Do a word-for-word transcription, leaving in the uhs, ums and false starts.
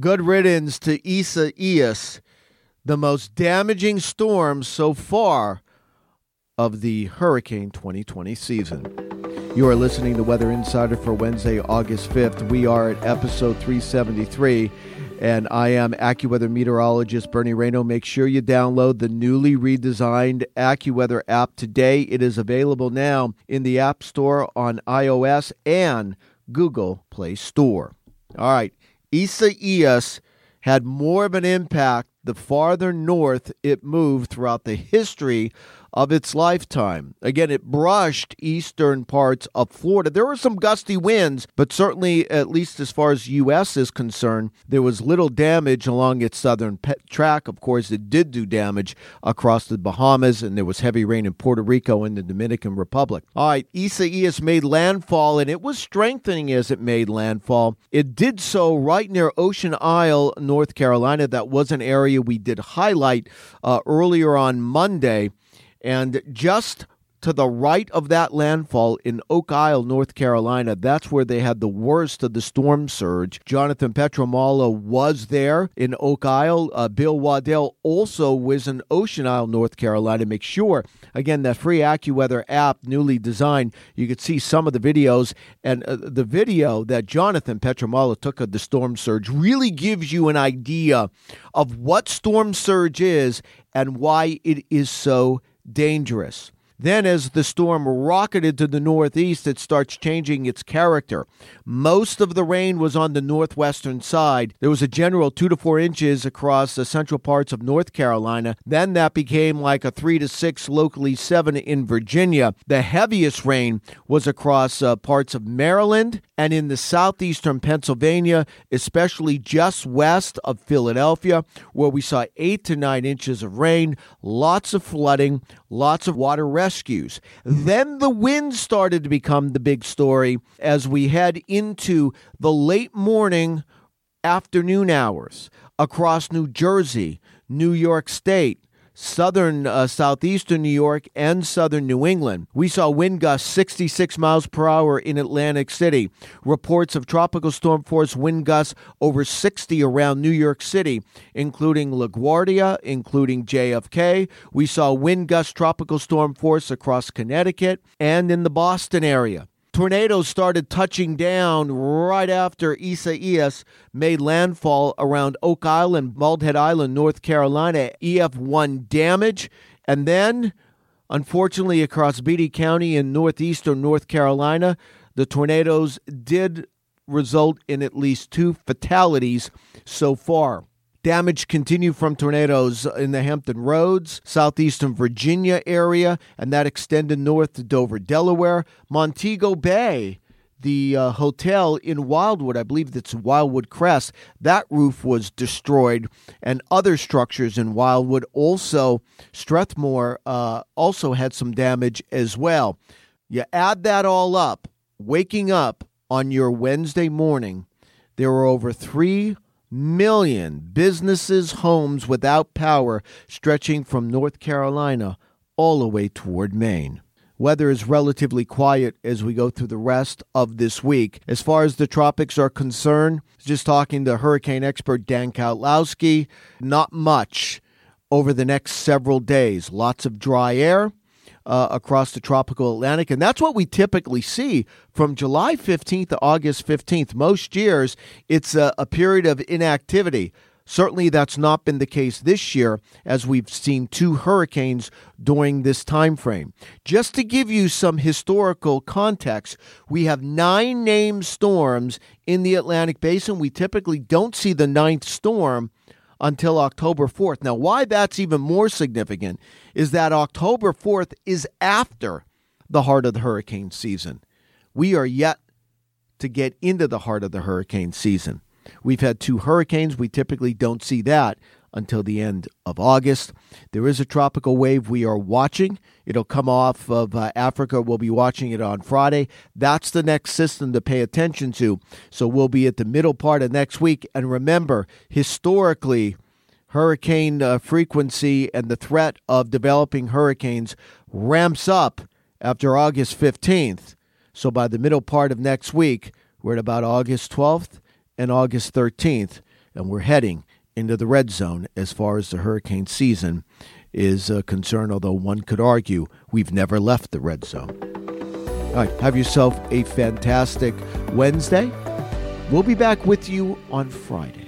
Good riddance to Isaias, the most damaging storm so far of the Hurricane twenty twenty season. You are listening to Weather Insider for Wednesday, August fifth. We are at episode three seventy-three, and I am AccuWeather meteorologist Bernie Rayno. Make sure you download the newly redesigned AccuWeather app today. It is available now in the App Store on iOS and Google Play Store. All right. Isaias had more of an impact the farther north it moved throughout the history of its lifetime. Again, it brushed eastern parts of Florida. There were some gusty winds, but certainly, at least as far as U S is concerned, there was little damage along its southern pe- track. Of course, it did do damage across the Bahamas, and there was heavy rain in Puerto Rico and the Dominican Republic. All right, Isaias made landfall, and it was strengthening as it made landfall. It did so right near Ocean Isle, North Carolina. That was an area we did highlight uh, earlier on Monday. And just to the right of that landfall in Oak Isle, North Carolina, that's where they had the worst of the storm surge. Jonathan Petromala was there in Oak Isle. Uh, Bill Waddell also was in Ocean Isle, North Carolina. Make sure, again, that free AccuWeather app, newly designed, you could see some of the videos. And uh, the video that Jonathan Petromala took of the storm surge really gives you an idea of what storm surge is and why it is so dangerous. Then as the storm rocketed to the northeast, it starts changing its character. Most of the rain was on the northwestern side. There was a general two to four inches across the central parts of North Carolina. Then that became like a three to six, locally seven in Virginia. The heaviest rain was across uh, parts of Maryland and in the southeastern Pennsylvania, especially just west of Philadelphia, where we saw eight to nine inches of rain, lots of flooding, lots of water rescues. Then the wind started to become the big story as we head into the late morning, afternoon hours across New Jersey, New York State, southern, uh, southeastern New York, and southern New England. We saw wind gusts sixty-six miles per hour in Atlantic City. Reports of tropical storm force wind gusts over sixty around New York City, including LaGuardia, including J F K. We saw wind gusts tropical storm force across Connecticut and in the Boston area. Tornadoes started touching down right after Isaias made landfall around Oak Island, Bald Head Island, North Carolina, E F one damage. And then, unfortunately, across Beatty County in northeastern North Carolina, the tornadoes did result in at least two fatalities so far. Damage continued from tornadoes in the Hampton Roads, southeastern Virginia area, and that extended north to Dover, Delaware. Montego Bay, the uh, hotel in Wildwood, I believe that's Wildwood Crest, that roof was destroyed, and other structures in Wildwood. Also, Strathmore uh, also had some damage as well. You add that all up, waking up on your Wednesday morning, there were over three million businesses, homes without power, stretching from North Carolina all the way toward Maine. Weather is relatively quiet as we go through the rest of this week. As far as the tropics are concerned, just talking to hurricane expert Dan Kowalski, not much over the next several days. Lots of dry air Uh, across the tropical Atlantic. And that's what we typically see from July fifteenth to August fifteenth. Most years, it's a, a period of inactivity. Certainly that's not been the case this year, as we've seen two hurricanes during this time frame. Just to give you some historical context, we have nine named storms in the Atlantic Basin. We typically don't see the ninth storm until October fourth. Now, why that's even more significant is that October fourth is after the heart of the hurricane season. We are yet to get into the heart of the hurricane season. We've had two hurricanes. We typically don't see that until the end of August. There is a tropical wave we are watching. It'll come off of uh, Africa. We'll be watching it on Friday. That's the next system to pay attention to. So we'll be at the middle part of next week. And remember, historically, hurricane uh, frequency and the threat of developing hurricanes ramps up after August fifteenth. So by the middle part of next week, we're at about August twelfth and August thirteenth, and we're heading into the red zone as far as the hurricane season is uh, concerned, although one could argue we've never left the red zone. All right, have yourself a fantastic Wednesday. We'll be back with you on Friday.